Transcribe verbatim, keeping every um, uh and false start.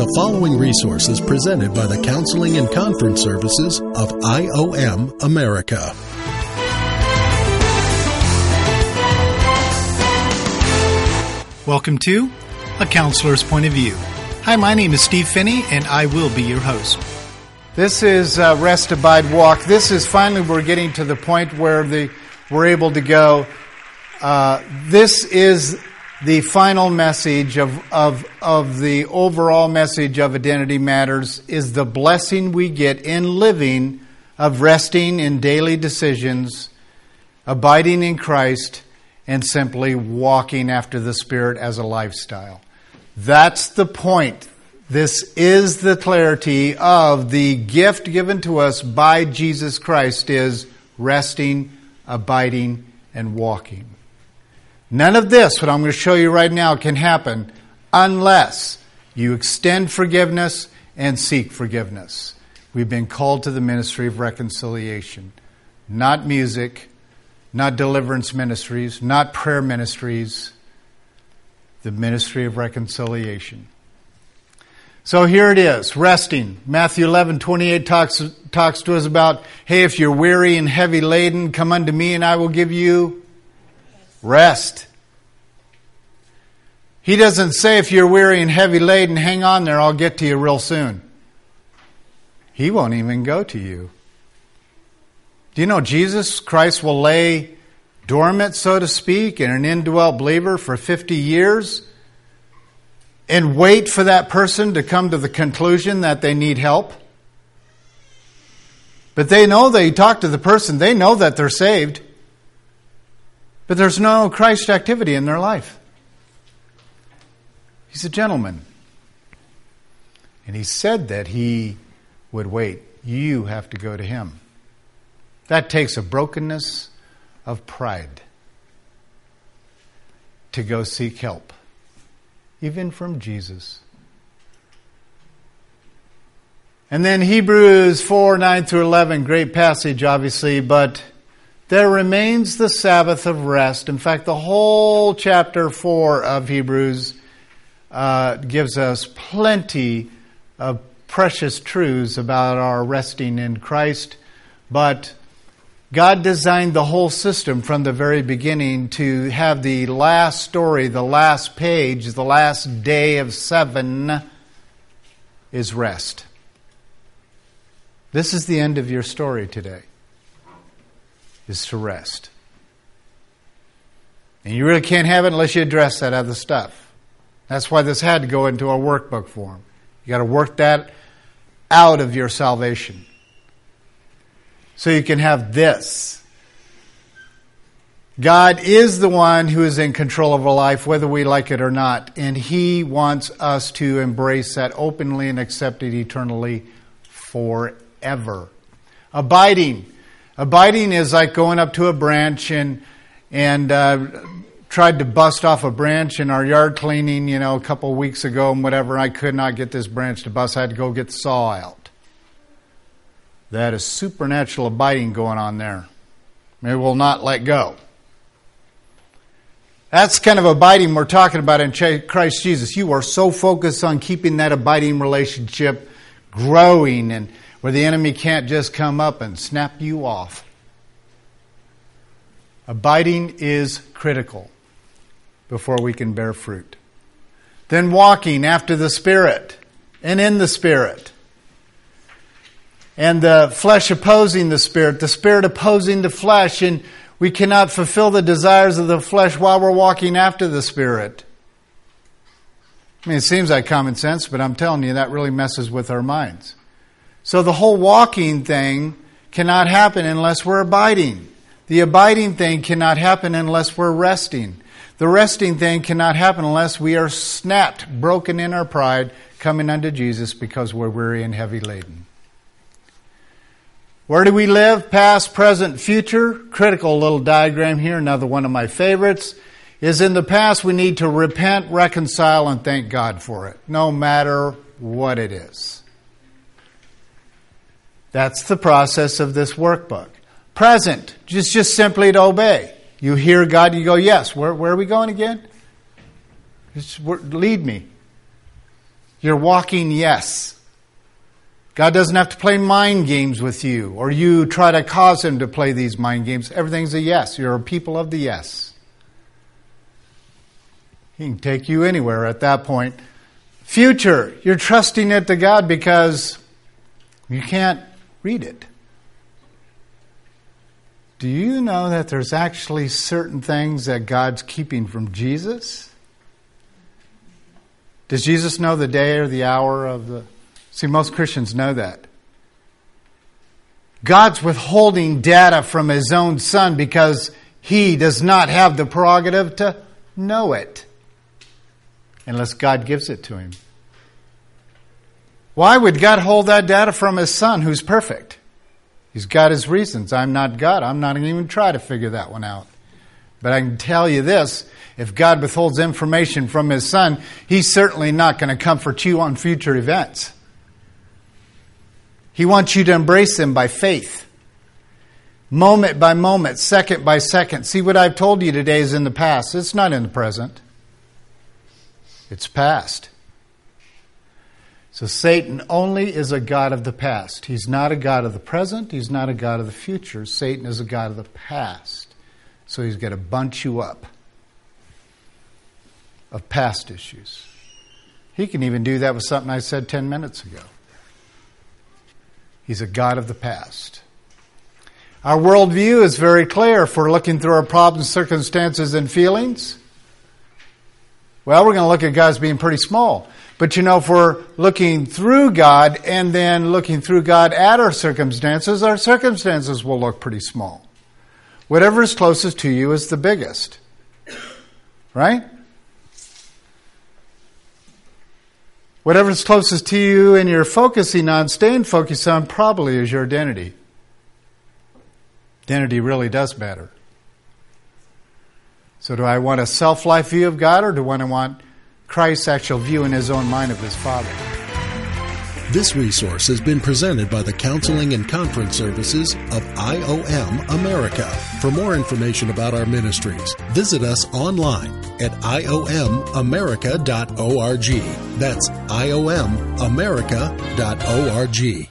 The following resource is presented by the Counseling and Conference Services of I O M America. Welcome to A Counselor's Point of View. Hi, my name is Steve Phinney, and I will be your host. This is uh, Rest, Abide, Walk. This is finally we're getting to the point where the we're able to go. Uh, this is the final message of, of of the overall message of Identity Matters is the blessing we get in living of resting in daily decisions, abiding in Christ, and simply walking after the Spirit as a lifestyle. That's the point. This is the clarity of the gift given to us by Jesus Christ is resting, abiding, and walking. None of this, what I'm going to show you right now, can happen unless you extend forgiveness and seek forgiveness. We've been called to the ministry of reconciliation. Not music, not deliverance ministries, not prayer ministries. The ministry of reconciliation. So here it is, resting. Matthew eleven twenty-eight talks, talks to us about, hey, if you're weary and heavy laden, come unto me and I will give you rest. He doesn't say if you're weary and heavy laden, hang on there, I'll get to you real soon. He won't even go to you. Do you know Jesus Christ will lay dormant, so to speak, in an indwelt believer for fifty years and wait for that person to come to the conclusion that they need help? But they know they talk to the person. They know that they're saved. But there's no Christ activity in their life. He's a gentleman. And he said that he would wait. You have to go to him. That takes a brokenness of pride to go seek help, even from Jesus. And then Hebrews four, nine through eleven, great passage, obviously, but there remains the Sabbath of rest. In fact, the whole chapter four of Hebrews uh, gives us plenty of precious truths about our resting in Christ. But God designed the whole system from the very beginning to have the last story, the last page, the last day of seven is rest. This is the end of your story today. Is to rest. And you really can't have it unless you address that other stuff. That's why this had to go into a workbook form. You got to work that out of your salvation. So you can have this. God is the one who is in control of our life, whether we like it or not. And He wants us to embrace that openly and accept it eternally forever. Abiding. Abiding is like going up to a branch and and uh, tried to bust off a branch in our yard cleaning, you know, a couple of weeks ago and whatever. I could not get this branch to bust. I had to go get the saw out. That is supernatural abiding going on there. It will not let go. That's kind of abiding we're talking about in Christ Jesus. You are so focused on keeping that abiding relationship growing and where the enemy can't just come up and snap you off. Abiding is critical before we can bear fruit. Then walking after the Spirit and in the Spirit. And the flesh opposing the Spirit, the Spirit opposing the flesh, and we cannot fulfill the desires of the flesh while we're walking after the Spirit. I mean, it seems like common sense, but I'm telling you, that really messes with our minds. So the whole walking thing cannot happen unless we're abiding. The abiding thing cannot happen unless we're resting. The resting thing cannot happen unless we are snapped, broken in our pride, coming unto Jesus because we're weary and heavy laden. Where do we live? Past, present, future. Critical little diagram here, another one of my favorites, is in the past we need to repent, reconcile, and thank God for it, no matter what it is. That's the process of this workbook. Present, just, just simply to obey. You hear God, you go, yes, where, where are we going again? Just, where, lead me. You're walking yes. God doesn't have to play mind games with you, or you try to cause him to play these mind games. Everything's a yes. You're a people of the yes. He can take you anywhere at that point. Future, you're trusting it to God because you can't read it. Do you know that there's actually certain things that God's keeping from Jesus? Does Jesus know the day or the hour of the... See, most Christians know that. God's withholding data from his own son because he does not have the prerogative to know it unless God gives it to him. Why would God hold that data from his son who's perfect? He's got his reasons. I'm not God. I'm not going to even try to figure that one out. But I can tell you this, if God withholds information from his son, he's certainly not going to comfort you on future events. He wants you to embrace him by faith. Moment by moment, second by second. See, what I've told you today is in the past. It's not in the present. It's past. So Satan only is a god of the past. He's not a god of the present. He's not a god of the future. Satan is a god of the past. So he's got to bunch you up of past issues. He can even do that with something I said ten minutes ago. He's a god of the past. Our worldview is very clear if we're looking through our problems, circumstances, and feelings. Well, we're going to look at God as being pretty small. But you know, if we're looking through God and then looking through God at our circumstances, our circumstances will look pretty small. Whatever is closest to you is the biggest. Right? Whatever's closest to you and you're focusing on, staying focused on, probably is your identity. Identity really does matter. So do I want a self-life view of God, or do I want Christ's actual view in his own mind of his Father? This resource has been presented by the Counseling and Conference Services of I O M America. For more information about our ministries, visit us online at I O M America dot org. That's I O M America dot org.